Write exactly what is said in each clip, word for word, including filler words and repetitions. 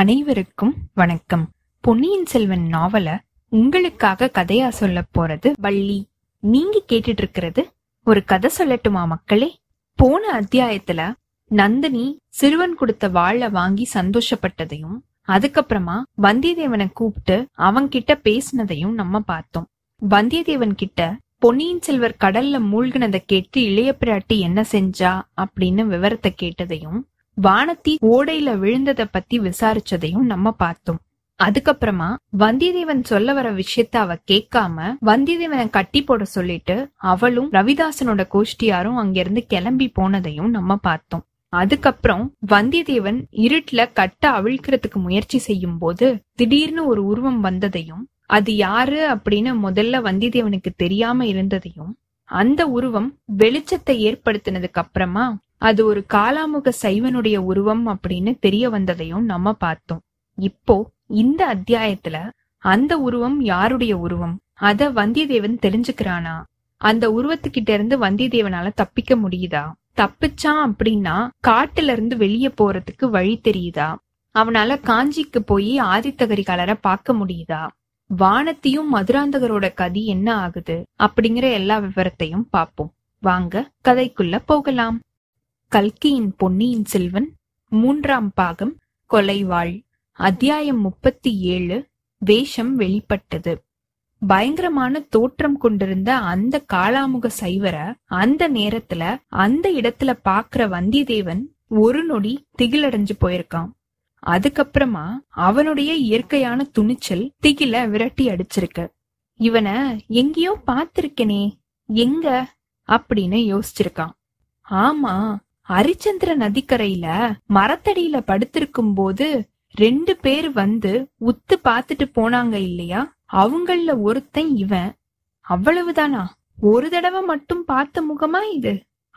அனைவருக்கும் வணக்கம். பொன்னியின் செல்வன் நாவல உங்களுக்காக கதையா சொல்ல போறது வள்ளி. நீங்க கேட்டுட்டு இருக்கிறது ஒரு கதை. சொல்லட்டுமா மக்களே? போன அத்தியாயத்துல நந்தினி சிறுவன் கொடுத்த வாளை வாங்கி சந்தோஷப்பட்டதையும், அதுக்கப்புறமா வந்தியத்தேவனை கூப்பிட்டு அவங்க கிட்ட பேசினதையும் நம்ம பார்த்தோம். வந்தியத்தேவன் கிட்ட பொன்னியின் செல்வர் கடல்ல மூழ்கினதை கேட்டு இளைய பிராட்டி என்ன செஞ்சா அப்படின்னு விவரத்தை கேட்டதையும், வானத்தி ஓடையில விழுந்ததை பத்தி விசாரிச்சதையும் நம்ம பார்த்தோம். அதுக்கப்புறமா வந்தியத்தேவன் சொல்ல வர விஷயத்த அவ கேட்காம வந்தியத்தேவனை கட்டி போட சொல்லிட்டு அவளும் ரவிதாசனோட கோஷ்டியாரும் அங்கிருந்து கிளம்பி போனதையும் நம்ம பார்த்தோம். அதுக்கப்புறம் வந்தியத்தேவன் இருட்டுல கட்ட அவிழ்க்கிறதுக்கு முயற்சி செய்யும் போது திடீர்னு ஒரு உருவம் வந்ததையும், அது யாரு அப்படின்னு முதல்ல வந்தியத்தேவனுக்கு தெரியாம இருந்ததையும், அந்த உருவம் வெளிச்சத்தை ஏற்படுத்தினதுக்கு அப்புறமா அது ஒரு காலாமுக சைவனுடைய உருவம் அப்படின்னு தெரிய வந்ததையும் நம்ம பார்த்தோம். இப்போ இந்த அத்தியாயத்துல அந்த உருவம் யாருடைய உருவம், அத வந்தியத்தேவன் தெரிஞ்சுக்கிறானா? அந்த உருவத்துக்கிட்ட இருந்து வந்தியத்தேவனால தப்பிக்க முடியுதா? தப்பிச்சான் அப்படின்னா காட்டுல இருந்து வெளியே போறதுக்கு வழி தெரியுதா? அவனால காஞ்சிக்கு போய் ஆதித்த கரிகாலரை பார்க்க முடியுதா? வானத்தியும் மதுராந்தகரோட கதி என்ன ஆகுது அப்படிங்கிற எல்லா விவரத்தையும் பார்ப்போம். வாங்க கதைக்குள்ள போகலாம். கல்கியின் பொன்னியின் செல்வன் மூன்றாம் பாகம், கொலைவாள், அத்தியாயம் முப்பத்தி ஏழு. வேஷம் வெளிப்பட்டது. பயங்கரமான தோற்றம் கொண்டிருந்த அந்த காலாமுக சைவர அந்த நேரத்துல அந்த இடத்துல பாக்குற வந்தியத்தேவன் ஒரு நொடி திகிலடைஞ்சு போயிருக்கான். அதுக்கப்புறமா அவனுடைய இயற்கையான துணிச்சல் திகில விரட்டி அடிச்சிருக்கு. இவனை எங்கேயோ பார்த்திருக்கனே, எங்க அப்படின்னு யோசிச்சிருக்கான். ஆமா, அரிச்சந்திர நதிக்கரையில மரத்தடியில படுத்திருக்கும் போது ரெண்டு பேர் வந்து உத்து பாத்துட்டு போனாங்க இல்லையா? அவங்கள ஒருத்தன் இவன். அவ்வளவுதானா? ஒரு தடவை மட்டும் பார்த்த முகமா இது?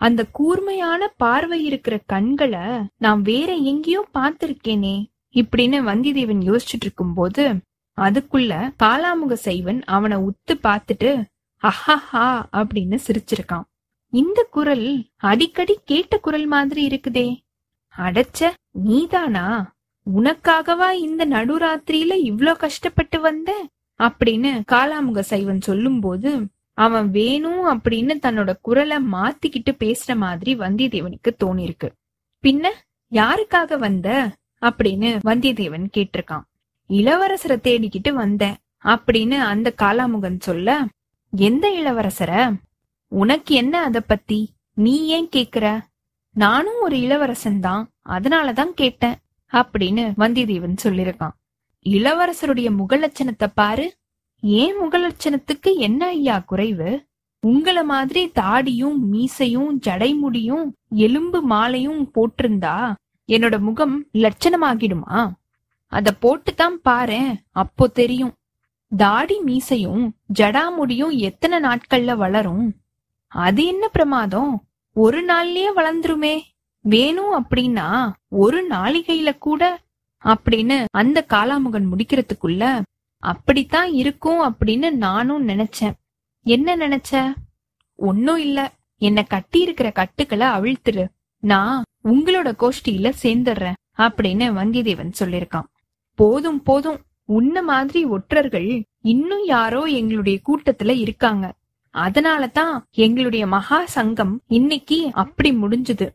அந்த கூர்மையான பார்வை இருக்கிற கண்களை நான் வேற எங்கேயோ பார்த்திருக்கேனே இப்படின்னு வந்திதேவன் யோசிச்சுட்டு இருக்கும் போது, அதுக்குள்ள காலாமுக சைவன் அவனை உத்து பாத்துட்டு அஹஹா அப்படின்னு சிரிச்சிருக்கான். இந்த குரல் அடிக்கடி கேட்ட குரல் மாதிரி இருக்குதே. அடச்ச, நீதானா? உனக்காகவா இந்த நடுராத்திரியில இவ்ளோ கஷ்டப்பட்டு வந்த அப்படின்னு காலாமுக சைவன் சொல்லும் போது, அவன் வேணும் அப்படின்னு தன்னோட குரலை மாத்திக்கிட்டு பேசுற மாதிரி வந்தியத்தேவனுக்கு தோணிருக்கு. பின்ன யாருக்காக வந்த அப்படின்னு வந்தியத்தேவன் கேட்டிருக்கான். இளவரசரை தேடிக்கிட்டு வந்தேன் அப்படின்னு அந்த காலாமுகன் சொல்ல, எந்த இளவரசரை? உனக்கு என்ன அத பத்தி? நீ ஏன் கேக்குற? நானும் ஒரு இளவரசன் தான், அதனாலதான் கேட்டேன் அப்படின்னு வந்தியத்தேவன் சொல்லிருக்கான். இளவரசருடைய முகலட்சணத்தை பாரு. ஏன் முகலட்சணத்துக்கு என்ன ஐயா குறைவு? உங்கள மாதிரி தாடியும் மீசையும் ஜடைமுடியும் எலும்பு மாலையும் போட்டிருந்தா என்னோட முகம் லட்சணமாகிடுமா? அத போட்டுதான் பாரு, அப்போ தெரியும். தாடி மீசையும் ஜடாமுடியும் எத்தனை நாட்கள்ல வளரும்? அது என்ன பிரமாதம், ஒரு நாள்லயே வளர்ந்துருமே. வேணும் அப்படின்னா ஒரு நாளிகையில கூட அப்படின்னு அந்த காலாமுகன் முடிக்கிறதுக்குள்ள, அப்படித்தான் இருக்கும் அப்படின்னு நானும் நினைச்சேன். என்ன நினைச்ச? ஒன்னும் இல்ல, என்னை கட்டி இருக்கிற கட்டுக்களை அவிழ்த்துரு, நான் உங்களோட கோஷ்டியில சேர்ந்துடுறேன் அப்படின்னு வந்தியத்தேவன் சொல்லிருக்கான். போதும் போதும், உன்ன மாதிரி ஒற்றர்கள் இன்னும் யாரோ எங்களுடைய கூட்டத்துல இருக்காங்க, அதனாலதான் எங்களுடைய மகா சங்கம் இன்னைக்கு அப்படி முடிஞ்சது.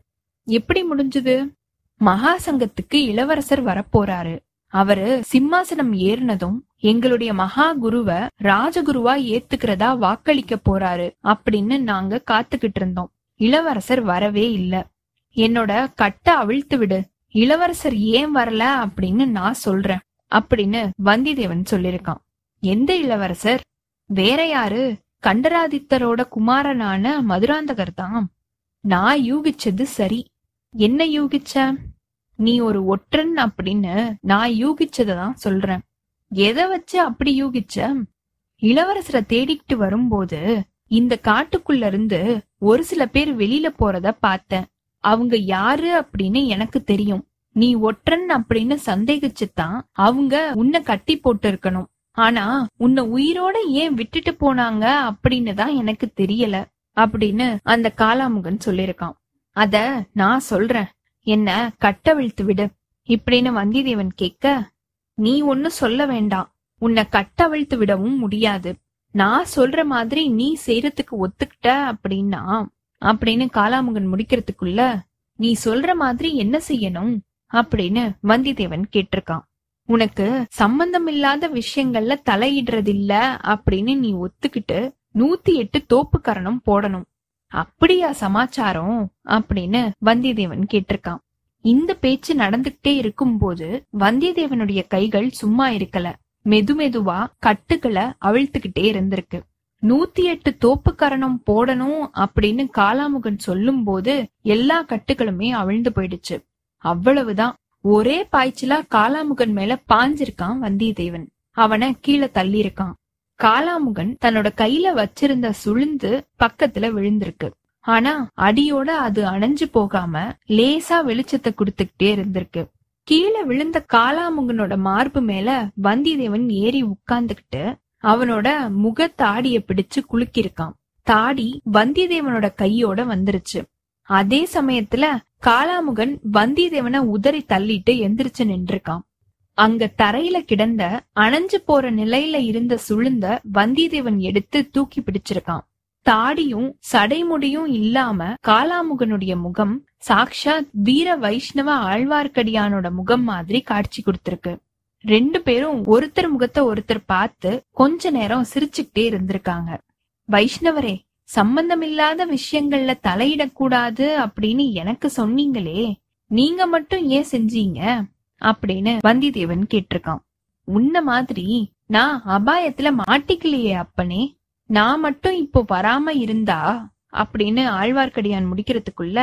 எப்படி முடிஞ்சது? மகா சங்கத்துக்கு இளவரசர் வரப்போறாரு. அவரு சிம்மாசனம் ஏறினதும் எங்களுடைய மகா குருவை ராஜகுருவா ஏத்துக்கிறதா வாக்களிக்க போறாரு அப்படின்னு நாங்க காத்துக்கிட்டு இருந்தோம். இளவரசர் வரவே இல்ல. என்னோட கட்ட அவிழ்த்து விடு, இளவரசர் ஏன் வரல அப்படின்னு நான் சொல்றேன் அப்படின்னு வந்தியத்தேவன் சொல்லிருக்கான். எந்த இளவரசர்? வேற யாரு, கண்டராதித்தரோட குமாரனான மதுராந்தகர் தான். நான் யூகிச்சது சரி. என்ன யூகிச்ச? நீ ஒரு ஒற்றன் அப்படின்னு நான் யூகிச்சதான் சொல்றேன். எதை வச்சு அப்படி யூகிச்ச? இளவரசரை தேடிக்கிட்டு வரும்போது இந்த காட்டுக்குள்ள இருந்து ஒரு சில பேர் வெளியில போறத பார்த்தேன். அவங்க யாரு அப்படின்னு எனக்கு தெரியும். நீ ஒற்றன் அப்படின்னு சந்தேகிச்சுதான் அவங்க உன்னை கட்டி போட்டு இருக்கணும். ஆனா உன்னை உயிரோட ஏன் விட்டுட்டு போனாங்க அப்படின்னு தான் எனக்கு தெரியல அப்படின்னு அந்த காலாமுகன் சொல்லிருக்கான். அத நான் சொல்றேன், என்ன கட்டவிழ்த்து விடு, இப்படின்னு வந்திதேவன் கேட்க, நீ ஒன்னு சொல்ல வேண்டாம், உன்னை கட்டவிழ்த்து விடவும் முடியாது, நான் சொல்ற மாதிரி நீ செய்யறதுக்கு ஒத்துக்கிட்ட அப்படின்னா அப்படின்னு காளாமுகன் முடிக்கிறதுக்குள்ள நீ சொல்ற மாதிரி என்ன செய்யணும் அப்படின்னு வந்திதேவன் கேட்டிருக்கான். உனக்கு சம்பந்தம் இல்லாத விஷயங்கள்ல தலையிடுறதில்ல அப்படின்னு நீ ஒத்துக்கிட்டு நூத்தி எட்டு தோப்புக்கரணம் போடணும். அப்படியா சமாச்சாரம் அப்படின்னு வந்தியத்தேவன் கேட்டிருக்கான். இந்த பேச்சு நடந்துகிட்டே இருக்கும் போது வந்தியத்தேவனுடைய கைகள் சும்மா இருக்கல, மெதுமெதுவா கட்டுகளை அவிழ்த்துக்கிட்டே இருந்திருக்கு. நூத்தி எட்டு தோப்புக்கரணம் போடணும் அப்படின்னு காளாமுகன் சொல்லும் போது எல்லா கட்டுகளுமே அவிழ்ந்து போயிடுச்சு. அவ்வளவுதான், ஒரே பாய்ச்சலா காளாமுகன் மேல பாஞ்சிருக்கான் வந்தியத்தேவன். அவனை கீழே தள்ளி இருக்கான். காளாமுகன் தன்னோட கையில வச்சிருந்த சுளுந்து பக்கத்துல விழுந்திருக்கு. ஆனா அடியோட அது அணைஞ்சு போகாம லேசா வெளிச்சத்தை கொடுத்துக்கிட்டே இருந்திருக்கு. கீழே விழுந்த காளாமுகனோட மார்பு மேல வந்தியத்தேவன் ஏறி உட்கார்ந்துகிட்டு அவனோட முக தாடிய பிடிச்சு குலுக்கிருக்கான். தாடி வந்தியத்தேவனோட கையோட வந்துருச்சு. அதே சமயத்துல காளாமுகன் வந்தியத்தேவனை உதறி தள்ளிட்டு எந்திரிச்சு நின்றுருக்கான். அங்க தரையில கிடந்த அணைஞ்சு போற நிலையில இருந்த சுளுந்த வந்தியத்தேவன் எடுத்து தூக்கி பிடிச்சிருக்கான். தாடியும் சடைமுடியும் இல்லாம காளாமுகனுடைய முகம் சாக்ஷாத் வீர வைஷ்ணவ ஆழ்வார்க்கடியானோட முகம் மாதிரி காட்சி கொடுத்திருக்கு. ரெண்டு பேரும் ஒருத்தர் முகத்தை ஒருத்தர் பார்த்து கொஞ்ச நேரம் சிரிச்சுக்கிட்டே இருந்திருக்காங்க. வைஷ்ணவரே, சம்பந்தமில்லாத விஷயங்கள்ல தலையிடக்கூடாது அப்படின்னு எனக்கு சொன்னீங்களே, நீங்க மட்டும் ஏன் செஞ்சீங்க அப்படின்னு வந்தியத்தேவன் கேட்டிருக்கான். உன்ன மாதிரி நான் அபாயத்துல மாட்டிக்கலையே அப்பனே, நான் மட்டும் இப்போ வராம இருந்தா அப்படின்னு ஆழ்வார்க்கடியான் முடிக்கிறதுக்குள்ள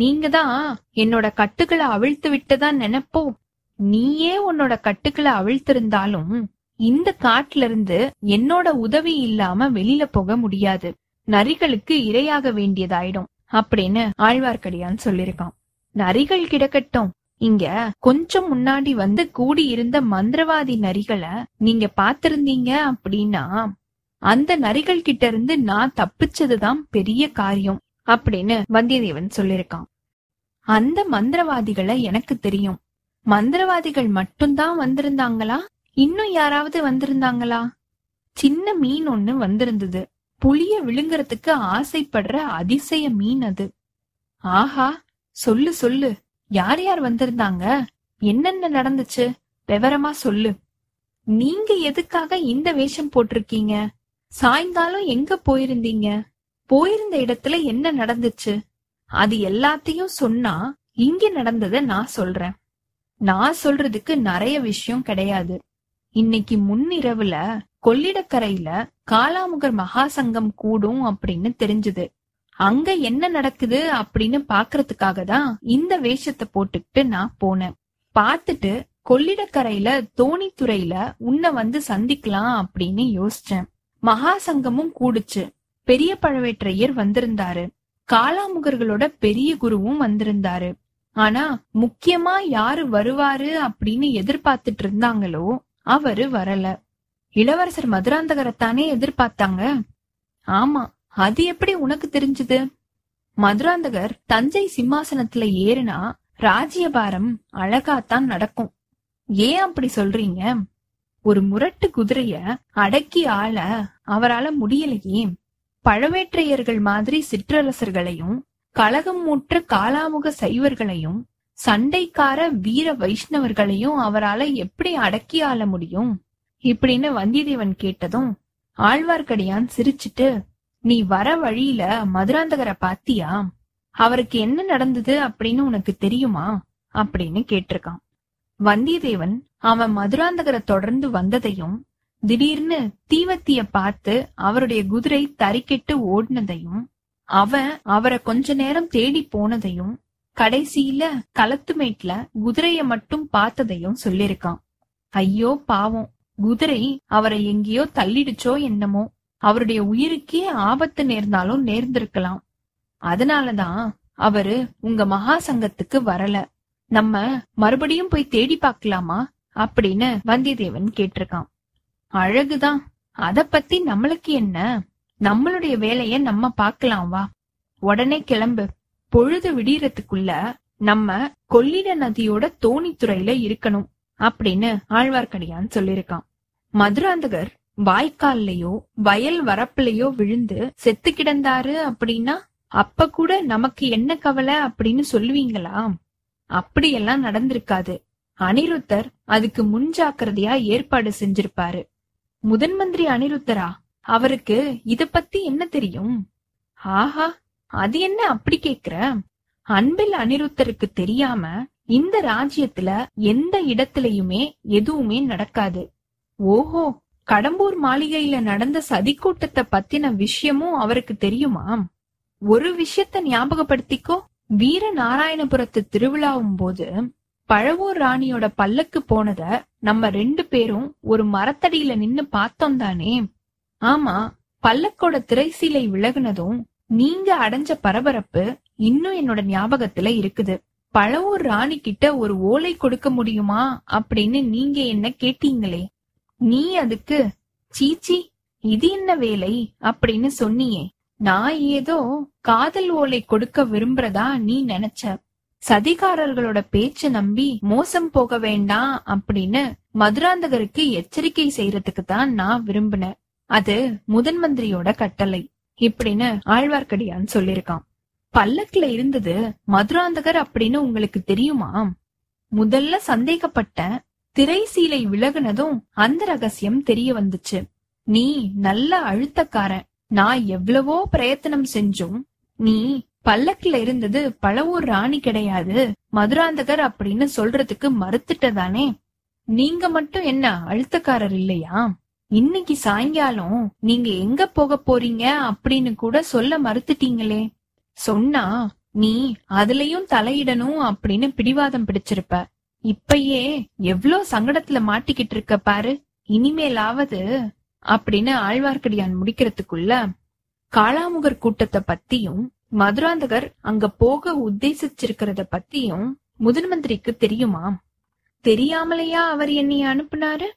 நீங்கதான் என்னோட கட்டுக்களை அவிழ்த்து விட்டுதான் நினைப்போ, நீயே உன்னோட கட்டுக்களை அவிழ்த்திருந்தாலும் இந்த காட்டுல இருந்து என்னோட உதவி இல்லாம வெளியில போக முடியாது, நரிகளுக்கு இரையாக வேண்டியதாயிடும் அப்படின்னு ஆழ்வார்க்கடியான் சொல்லிருக்கான். நரிகள் கிடக்கட்டும், இங்க கொஞ்சம் முன்னாடி வந்து கூடி இருந்த மந்திரவாதி நரிகளை நீங்க பாத்திருந்தீங்க அப்படின்னா அந்த நரிகள் கிட்ட இருந்து நான் தப்பிச்சதுதான் பெரிய காரியம் அப்படின்னு வந்தியத்தேவன் சொல்லிருக்கான். அந்த மந்திரவாதிகளை எனக்கு தெரியும். மந்திரவாதிகள் மட்டும்தான் வந்திருந்தாங்களா, இன்னும் யாராவது வந்திருந்தாங்களா? சின்ன மீன் ஒண்ணு வந்திருந்தது, புளிய விழுங்குறதுக்கு ஆசைப்படுற அதிசய மீன் அது. ஆஹா, சொல்லு சொல்லு, யார் யார் வந்திருந்தாங்க, என்னென்ன நடந்துச்சு, விவரமா சொல்லு. நீங்க எதுக்காக இந்த வேஷம் போட்டிருக்கீங்க? சாயங்காலம் எங்க போயிருந்தீங்க? போயிருந்த இடத்துல என்ன நடந்துச்சு? அது எல்லாத்தையும் சொன்னா இங்க நடந்தத நான் சொல்றேன். நான் சொல்றதுக்கு நிறைய விஷயம் கிடையாது. இன்னைக்கு முன்னிரவுல கொள்ளிடக்கரையில காளாமுகர் மகாசங்கம் கூடும் அப்படின்னு தெரிஞ்சது. அங்க என்ன நடக்குது அப்படின்னு பாக்குறதுக்காக தான் இந்த வேஷத்தை போட்டுக்கிட்டு நான் போனேன். பாத்துட்டு கொள்ளிடக்கரையில தோணித்துறையில உன்னை வந்து சந்திக்கலாம் அப்படின்னு யோசிச்சேன். மகாசங்கமும் கூடுச்சு. பெரிய பழவேற்றையர் வந்திருந்தாரு, காளாமுகர்களோட பெரிய குருவும் வந்திருந்தாரு. ஆனா முக்கியமா யாரு வருவாரு அப்படின்னு எதிர்பார்த்துட்டு இருந்தாங்களோ அவரு வரல. இளவரசர் மதுராந்தகரைத்தானே எதிர்பார்த்தாங்க. ஆமா, அது எப்படி உனக்கு தெரிஞ்சது? மதுராந்தகர் தஞ்சை சிம்மாசனத்துல ஏறினா ராஜ்யபாரம் அழகாத்தான் நடக்கும். ஏன் அப்படி சொல்றீங்க? ஒரு முரட்டு குதிரைய அடக்கி ஆள அவரால முடியலையே. பழவேற்றையர்கள் மாதிரி சிற்றரசர்களையும் கலகம் மூற்ற காளாமுக சைவர்களையும் சண்டைக்கார வீர வைஷ்ணவர்களையும் அவரால எப்படி அடக்கி ஆள முடியும் இப்படின்னு வந்தியத்தேவன் கேட்டதும் ஆழ்வார்க்கடியான் சிரிச்சுட்டு, நீ வர வழியில மதுராந்தகரை பாத்தியா? அவருக்கு என்ன நடந்தது அப்படின்னு உனக்கு தெரியுமா அப்படின்னு கேட்டிருக்கான். வந்தியத்தேவன் அவன் மதுராந்தகரை தொடர்ந்து வந்ததையும் திடீர்னு தீவத்திய பார்த்து அவருடைய குதிரை தறிக்கெட்டு ஓடினதையும் அவன் அவரை கொஞ்ச நேரம் தேடி போனதையும் கடைசியில களத்துமேட்ல குதிரைய மட்டும் பார்த்ததையும் சொல்லிருக்கான். ஐயோ பாவம், குதிரை அவரை எங்கேயோ தள்ளிடுச்சோ என்னமோ, அவருடைய உயிருக்கே ஆபத்து நேர்ந்தாலும் நேர்ந்திருக்கலாம். அதனாலதான் அவரு உங்க மகாசங்கத்துக்கு வரல. நம்ம மறுபடியும் போய் தேடி பாக்கலாமா அப்படின்னு வந்தியத்தேவன் கேட்டிருக்கான். அழகுதான், அத பத்தி நம்மளுக்கு என்ன, நம்மளுடைய வேலைய நம்ம பாக்கலாம், வா உடனே கிளம்பு, பொழுது விடியறதுக்குள்ள நம்ம கொள்ளிட நதியோட தோணித்துறையில இருக்கணும் அப்படின்னு ஆழ்வார்க்கடியான் சொல்லியிருக்கான். மதுராந்தகர் வாய்க்கால்லயோ வயல் வரப்புலயோ விழுந்து செத்து கிடந்தாரு அப்படின்னா அப்ப கூட நமக்கு என்ன கவலை அப்படின்னு சொல்லுவீங்களா? அப்படியெல்லாம் நடந்திருக்காது. அனிருத்தர் அதுக்கு முன் ஜாக்கிரதையா ஏற்பாடு செஞ்சிருப்பாரு. முதன் மந்திரி அனிருத்தரா? அவருக்கு இத பத்தி என்ன தெரியும்? ஆஹா, அது என்ன அப்படி கேக்குற? அன்பில் அனிருத்தருக்கு தெரியாம இந்த ராஜ்யத்துல எந்த இடத்திலயுமே எதுவுமே நடக்காது. ஓஹோ, கடம்பூர் மாளிகையில நடந்த சதிக்கூட்டத்தை பத்தின விஷயமும் அவருக்கு தெரியுமாம். ஒரு விஷயத்த ஞாபகப்படுத்திக்கோ, வீர நாராயணபுரத்து திருவிழாவும் போது பழவூர் ராணியோட பல்லக்கு போனத நம்ம ரெண்டு பேரும் ஒரு மரத்தடியில நின்னு பார்த்தோம் தானே? ஆமா, பல்லக்கோட திரைசீலை விலகுனதும் நீங்க அடைஞ்ச பரபரப்பு இன்னும் என்னோட ஞாபகத்துல இருக்குது. பழவூர் ராணி கிட்ட ஒரு ஓலை கொடுக்க முடியுமா அப்படின்னு நீங்க என்ன கேட்டீங்களே, நீ அதுக்கு சீச்சி இது என்ன வேலை அப்படின்னு சொன்னியே. நான் ஏதோ காதல் ஓலை கொடுக்க விரும்புறதா நீ நினைச்ச. சதிகாரர்களோட பேச்ச நம்பி மோசம் போக வேண்டாம் அப்படின்னு மதுராந்தகருக்கு எச்சரிக்கை செய்யறதுக்கு தான் நான் விரும்பினேன். அது முதன் மந்திரியோட கட்டளை இப்படின்னு ஆழ்வார்க்கடியான் சொல்லிருக்கான். பல்லக்குல இருந்தது மதுராந்தகர் அப்படின்னு உங்களுக்கு தெரியுமா? முதல்ல சந்தேகப்பட்ட திரை சீலை விலகுனதும் அந்த ரகசியம் தெரிய வந்துச்சு. நீ நல்ல அழுத்தக்காரன். நான் எவ்வளவோ பிரயத்தனம் செஞ்சும் நீ பல்லக்குல இருந்தது பழவூர் ராணி கிடையாது மதுராந்தகர் அப்படின்னு சொல்றதுக்கு மறுத்துட்டதானே. நீங்க மட்டும் என்ன அழுத்தக்காரர் இல்லையா? இன்னைக்கு சாயங்காலம் நீங்க எங்க போக போறீங்க அப்படின்னு கூட சொல்ல மறுத்துட்டீங்களே. சொன்னா நீ அதுலயும் தலையிடணும் அப்படின்னு பிடிவாதம் பிடிச்சிருப்ப. இப்பயே எவ்ளோ சங்கடத்துல மாட்டிக்கிட்டு இருக்க பாரு, இனிமேலாவது அப்படின்னு ஆழ்வார்க்கடியான் முடிக்கிறதுக்குள்ள காளாமுகர் கூட்டத்தை பத்தியும் மதுராந்தகர் அங்க போக உத்தேசிச்சிருக்கிறத பத்தியும் முதன் மந்திரிக்கு தெரியுமா? தெரியாமலையா அவர் என்னைய அனுப்புனாரு?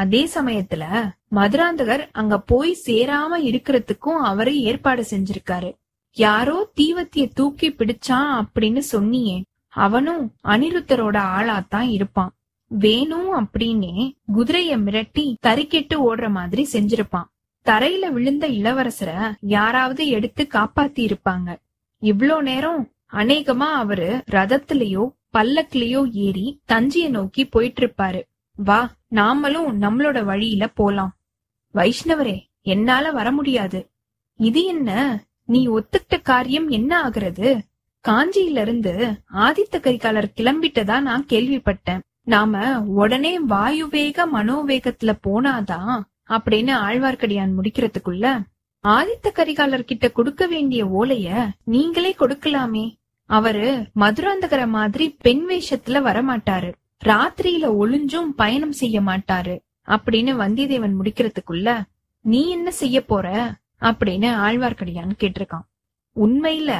அதே சமயத்துல மதுராந்தகர் அங்க போய் சேராம இருக்கிறதுக்கும் அவரு ஏற்பாடு செஞ்சிருக்காரு. யாரோ தீவத்திய தூக்கி பிடிச்சான் அப்படின்னு சொன்னியே, அவனும் அனிருத்தரோட ஆளாத்தான் இருப்பான். வேணும் அப்படின்னே குதிரைய மிரட்டி தறிக்கெட்டு ஓடுற மாதிரி செஞ்சிருப்பான். தரையில விழுந்த இளவரசரை யாராவது எடுத்து காப்பாத்தி இருப்பாங்க. இவ்ளோ நேரம் அநேகமா அவரு ரதத்திலயோ பல்லக்கிலயோ ஏறி தஞ்சைய நோக்கி போயிட்டு இருப்பாரு. வா, நாமளும் நம்மளோட வழியில போலாம். வைஷ்ணவரே, என்னால வர முடியாது. இது என்ன, நீ ஒத்துக்கிட்ட காரியம் என்ன ஆகுறது? காஞ்சியில இருந்து ஆதித்த கரிகாலர் கிளம்பிட்டதா நான் கேள்விப்பட்டேன். நாம உடனே வாயுவேக மனோவேகத்துல போனாதான் அப்படின்னு ஆழ்வார்க்கடியான் முடிக்கிறதுக்குள்ள ஆதித்த கரிகாலர் கிட்ட கொடுக்க வேண்டிய ஓலைய நீங்களே கொடுக்கலாமே. அவரு மதுராந்தகர மாதிரி பெண் வேஷத்துல வரமாட்டாரு, ராத்திரியில ஒளிஞ்சும் பயணம் செய்ய மாட்டாரு அப்படின்னு வந்தியத்தேவன் முடிக்கிறதுக்குள்ள நீ என்ன செய்ய போற அப்படின்னு ஆழ்வார்க்கடியான் கேட்டிருக்கான். உண்மையில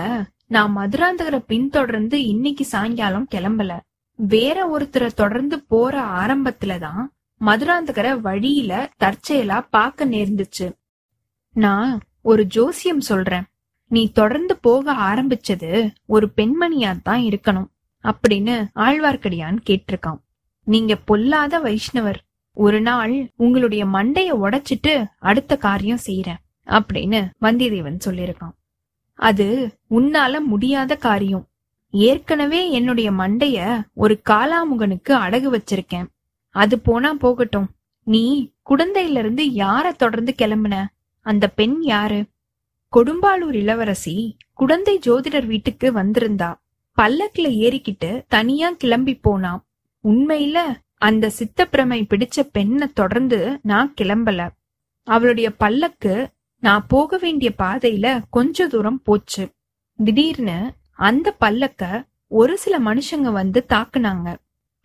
நான் மதுராந்தகரை பின்தொடர்ந்து இன்னைக்கு சாயங்காலம் கிளம்பல. வேற ஒருத்தரை தொடர்ந்து போற ஆரம்பத்துலதான் மதுராந்தகரை வழியில தற்செயலா பாக்க நேர்ந்துச்சு. நான் ஒரு ஜோசியம் சொல்றேன், நீ தொடர்ந்து போக ஆரம்பிச்சது ஒரு பெண்மணியாத்தான் இருக்கணும் அப்படின்னு ஆழ்வார்க்கடியான் கேட்டிருக்கான். நீங்க பொல்லாத வைஷ்ணவர், ஒரு நாள் உங்களுடைய மண்டைய உடைச்சிட்டு அடுத்த காரியம் செய்யறேன் அப்படின்னு வந்தியத்தேவன் சொல்லியிருக்கான். அது உன்னால முடியாத காரியம். ஏற்கனவே என்னுடைய மண்டைய ஒரு காளாமுகனுக்கு அடகு வச்சிருக்கேன். அது போனா போகட்டும். நீ குடந்தையில இருந்து யார தொடர்ந்து கிளம்புன? அந்த பெண் யாரு? கொடும்பாளூர் இளவரசி குடந்தை ஜோதிடர் வீட்டுக்கு வந்திருந்தா. பல்லக்குல ஏறிக்கிட்டு தனியா கிளம்பி போனான். உண்மையில அந்த சித்தப்பிரமை பிடிச்ச பெண்ணை தொடர்ந்து நான் கிளம்பல. அவளுடைய பல்லக்கு நான் போக வேண்டிய பாதையில கொஞ்ச தூரம் போச்சு. திடீர்னு அந்த பல்லக்க ஒரு சில மனுஷங்க வந்து தாக்குனாங்க.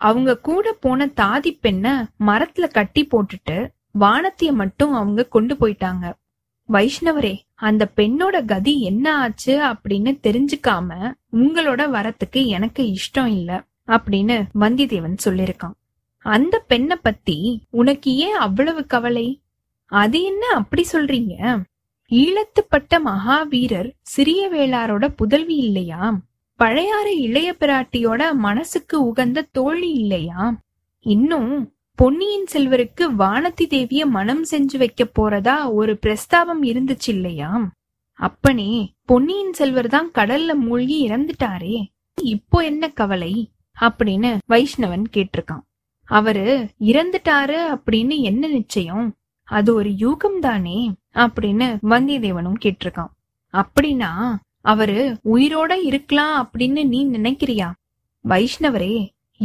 அவங்க கூட போன தாதி பெண்ண மரத்துல கட்டி போட்டுட்டு வானத்திய மட்டும் அவங்க கொண்டு போயிட்டாங்க. வைஷ்ணவரே, அந்த பெண்ணோட கதி என்ன ஆச்சு அப்படின்னு தெரிஞ்சுக்காம உங்களோட வரத்துக்கு எனக்கு இஷ்டம் இல்ல அப்படின்னு வந்தியத்தேவன் சொல்லிருக்கான். அந்த பெண்ணை பத்தி உனக்கு ஏன் அவ்வளவு கவலை? அது என்ன அப்படி சொல்றீங்க? ஈழத்துப்பட்ட மகாவீரர் சிறிய வேளாரோட புதல்வி இல்லையா? பழையாறை இளைய பிராட்டியோட மனசுக்கு உகந்த தோழி இல்லையா? இன்னும் பொன்னியின் செல்வருக்கு வானதி தேவிய மனம் செஞ்சு வைக்க போறதா ஒரு பிரஸ்தாபம் இருந்துச்சு இல்லையாம். அப்பனே பொன்னியின் செல்வர் தான் கடல்ல மூழ்கி இறந்துட்டாரே, இப்போ என்ன கவலை அப்படின்னு வைஷ்ணவன் கேட்டிருக்கான். அவரு இறந்துட்டாரு அப்படின்னு என்ன நிச்சயம்? அது ஒரு யூகம் தானே அப்படின்னு வந்தியத்தேவனும் கேட்டிருக்கான். அப்படின்னா அவரு உயிரோட இருக்கலாம் அப்படின்னு நீ நினைக்கிறியா? வைஷ்ணவரே,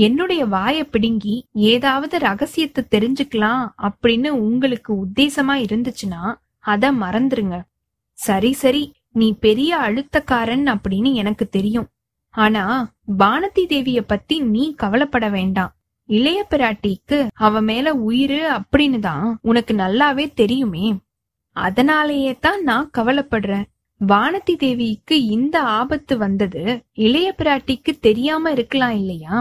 என்னுடைய வாயை பிடுங்கி ஏதாவது ரகசியத்தை தெரிஞ்சுக்கலாம் அப்படின்னு உங்களுக்கு உத்தேசமா இருந்துச்சுன்னா அத மறந்துருங்க. சரி சரி, நீ பெரிய அழுத்தக்காரன் அப்படின்னு எனக்கு தெரியும். ஆனா வானதி தேவிய பத்தி நீ கவலைப்பட வேண்டாம். இளைய பிராட்டிக்கு அவ மேல உயிரு அப்படின்னு தான் உனக்கு நல்லாவே தெரியுமே. அதனாலேயே தான் நான் கவலைப்படுறேன். வானதி தேவிக்கு இந்த ஆபத்து வந்தது இளைய பிராட்டிக்கு தெரியாம இருக்கலாம் இல்லையா?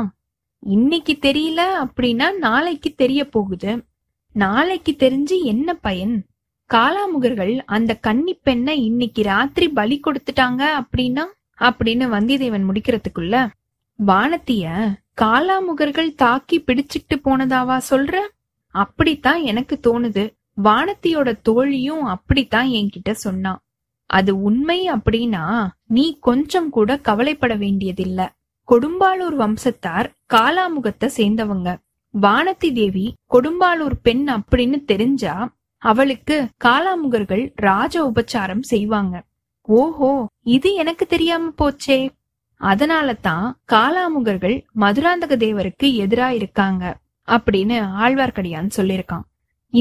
இன்னைக்கு தெரியல அப்படின்னா நாளைக்கு தெரிய போகுது. நாளைக்கு தெரிஞ்சு என்ன பயன்? காலாமுகர்கள் அந்த கன்னி பெண்ணை இன்னைக்கு ராத்திரி பலி கொடுத்துட்டாங்க அப்படின்னா அப்படின்னு வந்தியத்தேவன் முடிக்கிறதுக்குள்ள, வானதிய காலாமுகர்கள் தாக்கி பிடிச்சிட்டு போனதாவா சொல்ற? அப்படித்தான் எனக்கு தோணுது. வானதியோட தோழியும் அப்படித்தான் என்கிட்ட சொன்னான். அது உண்மை அப்படின்னா நீ கொஞ்சம் கூட கவலைப்பட வேண்டியதில்லை. கொடும்பாளூர் வம்சத்தார் காலாமுகத்தை சேர்ந்தவங்க. வானதி தேவி கொடும்பாளூர் பெண் அப்படின்னு தெரிஞ்சா அவளுக்கு காலாமுகர்கள் ராஜ உபச்சாரம் செய்வாங்க. ஓஹோ, இது எனக்கு தெரியாம போச்சே. அதனாலதான் காலாமுகர்கள் மதுராந்தக தேவருக்கு எதிரா இருக்காங்க அப்படின்னு ஆழ்வார்க்கடியான் சொல்லிருக்கான்.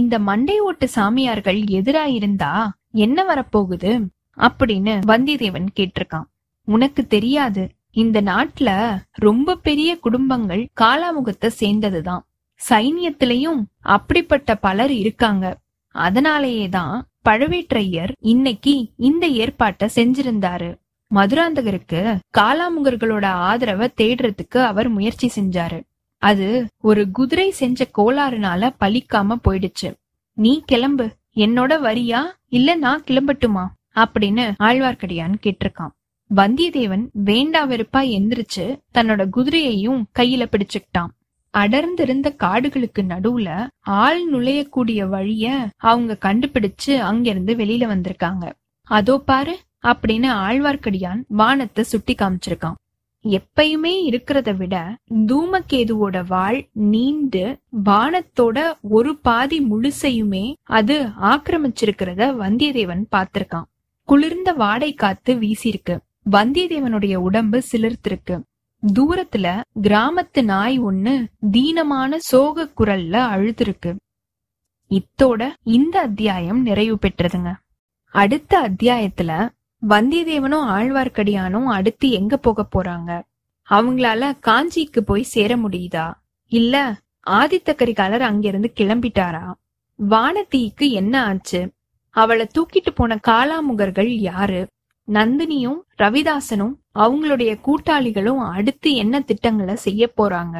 இந்த மண்டை ஓட்டு சாமியார்கள் எதிரா இருந்தா என்ன வரப்போகுது அப்படின்னு வந்தியத்தேவன் கேட்டிருக்கான். உனக்கு தெரியாது, இந்த நாட்டுல ரொம்ப பெரிய குடும்பங்கள் காலாமுகத்தை சேர்ந்ததுதான். சைனியத்திலயும் அப்படிப்பட்ட பலர் இருக்காங்க. அதனாலேயேதான் பழவேற்றையர் இன்னைக்கு இந்த ஏற்பாட்டை செஞ்சிருந்தாரு. மதுராந்தகருக்கு காலாமுகர்களோட ஆதரவை தேடுறதுக்கு அவர் முயற்சி செஞ்சாரு. அது ஒரு குதிரை செஞ்ச கோளாறுனால பலிக்காம போயிடுச்சு. நீ கிளம்பு, என்னோட வரியா இல்ல நான் கிளம்பட்டுமா அப்படின்னு ஆழ்வார்க்கடியான் கேட்டிருக்கான். வந்தியத்தேவன் வேண்டா வெறுப்பா எந்திரிச்சு தன்னோட குதிரையையும் கையில பிடிச்சுக்கிட்டான். அடர்ந்திருந்த காடுகளுக்கு நடுவுல ஆள் நுழையக்கூடிய வழிய அவங்க கண்டுபிடிச்சு அங்கிருந்து வெளியில வந்திருக்காங்க. அதோ பாரு அப்படின்னு ஆழ்வார்க்கடியான் வானத்தை சுட்டி காமிச்சிருக்கான். எப்பயுமே இருக்கிறத விட தூமகேதுவோட வாள் நீண்டு வானத்தோட ஒரு பாதி முழுசையுமே அது ஆக்கிரமிச்சிருக்கிறத வந்தியத்தேவன் பார்த்திருக்கான். குளிர்ந்த வாடை காத்து வீசிருக்கு. வந்தியத்தேவனுடைய உடம்பு சிலிர்த்திருக்கு. தூரத்துல கிராமத்து நாய் ஒண்ணு தீனமான சோக குரல்ல அழுதுருக்கு. இத்தோட இந்த அத்தியாயம் நிறைவு பெற்றதுங்க. அடுத்த அத்தியாயத்துல வந்தியத்தேவனும் ஆழ்வார்க்கடியானும் அடுத்து எங்க போக போறாங்க? அவங்களால காஞ்சிக்கு போய் சேர முடியுதா? இல்ல ஆதித்த கரிகாலர் அங்கிருந்து கிளம்பிட்டாரா? வானதிக்கு என்ன ஆச்சு? அவளை தூக்கிட்டு போன காலாமுகர்கள் யாரு? நந்தினியும் ரவிதாசனும் அவங்களுடைய கூட்டாளிகளும் அடுத்து என்ன திட்டங்களை செய்ய போறாங்க?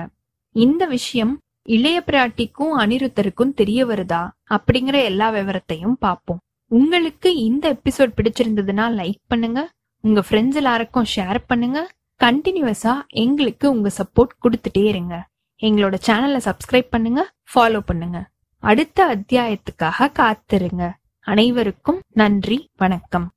இந்த விஷயம் இளைய பிராட்டிக்கும் அனிருத்தருக்கும் தெரிய வருதா? அப்படிங்கிற எல்லா விவரத்தையும் பார்ப்போம். உங்களுக்கு இந்த எபிசோட் பிடிச்சிருந்ததுன்னா லைக் பண்ணுங்க, உங்க ஃப்ரெண்ட்ஸ் எல்லாருக்கும் ஷேர் பண்ணுங்க. கண்டினியூஸா எங்களுக்கு உங்க சப்போர்ட் கொடுத்துட்டே இருங்க. எங்களோட சேனலை சப்ஸ்கிரைப் பண்ணுங்க, ஃபாலோ பண்ணுங்க. அடுத்த அத்தியாயத்துக்காக காத்திருங்க. அனைவருக்கும் நன்றி, வணக்கம்.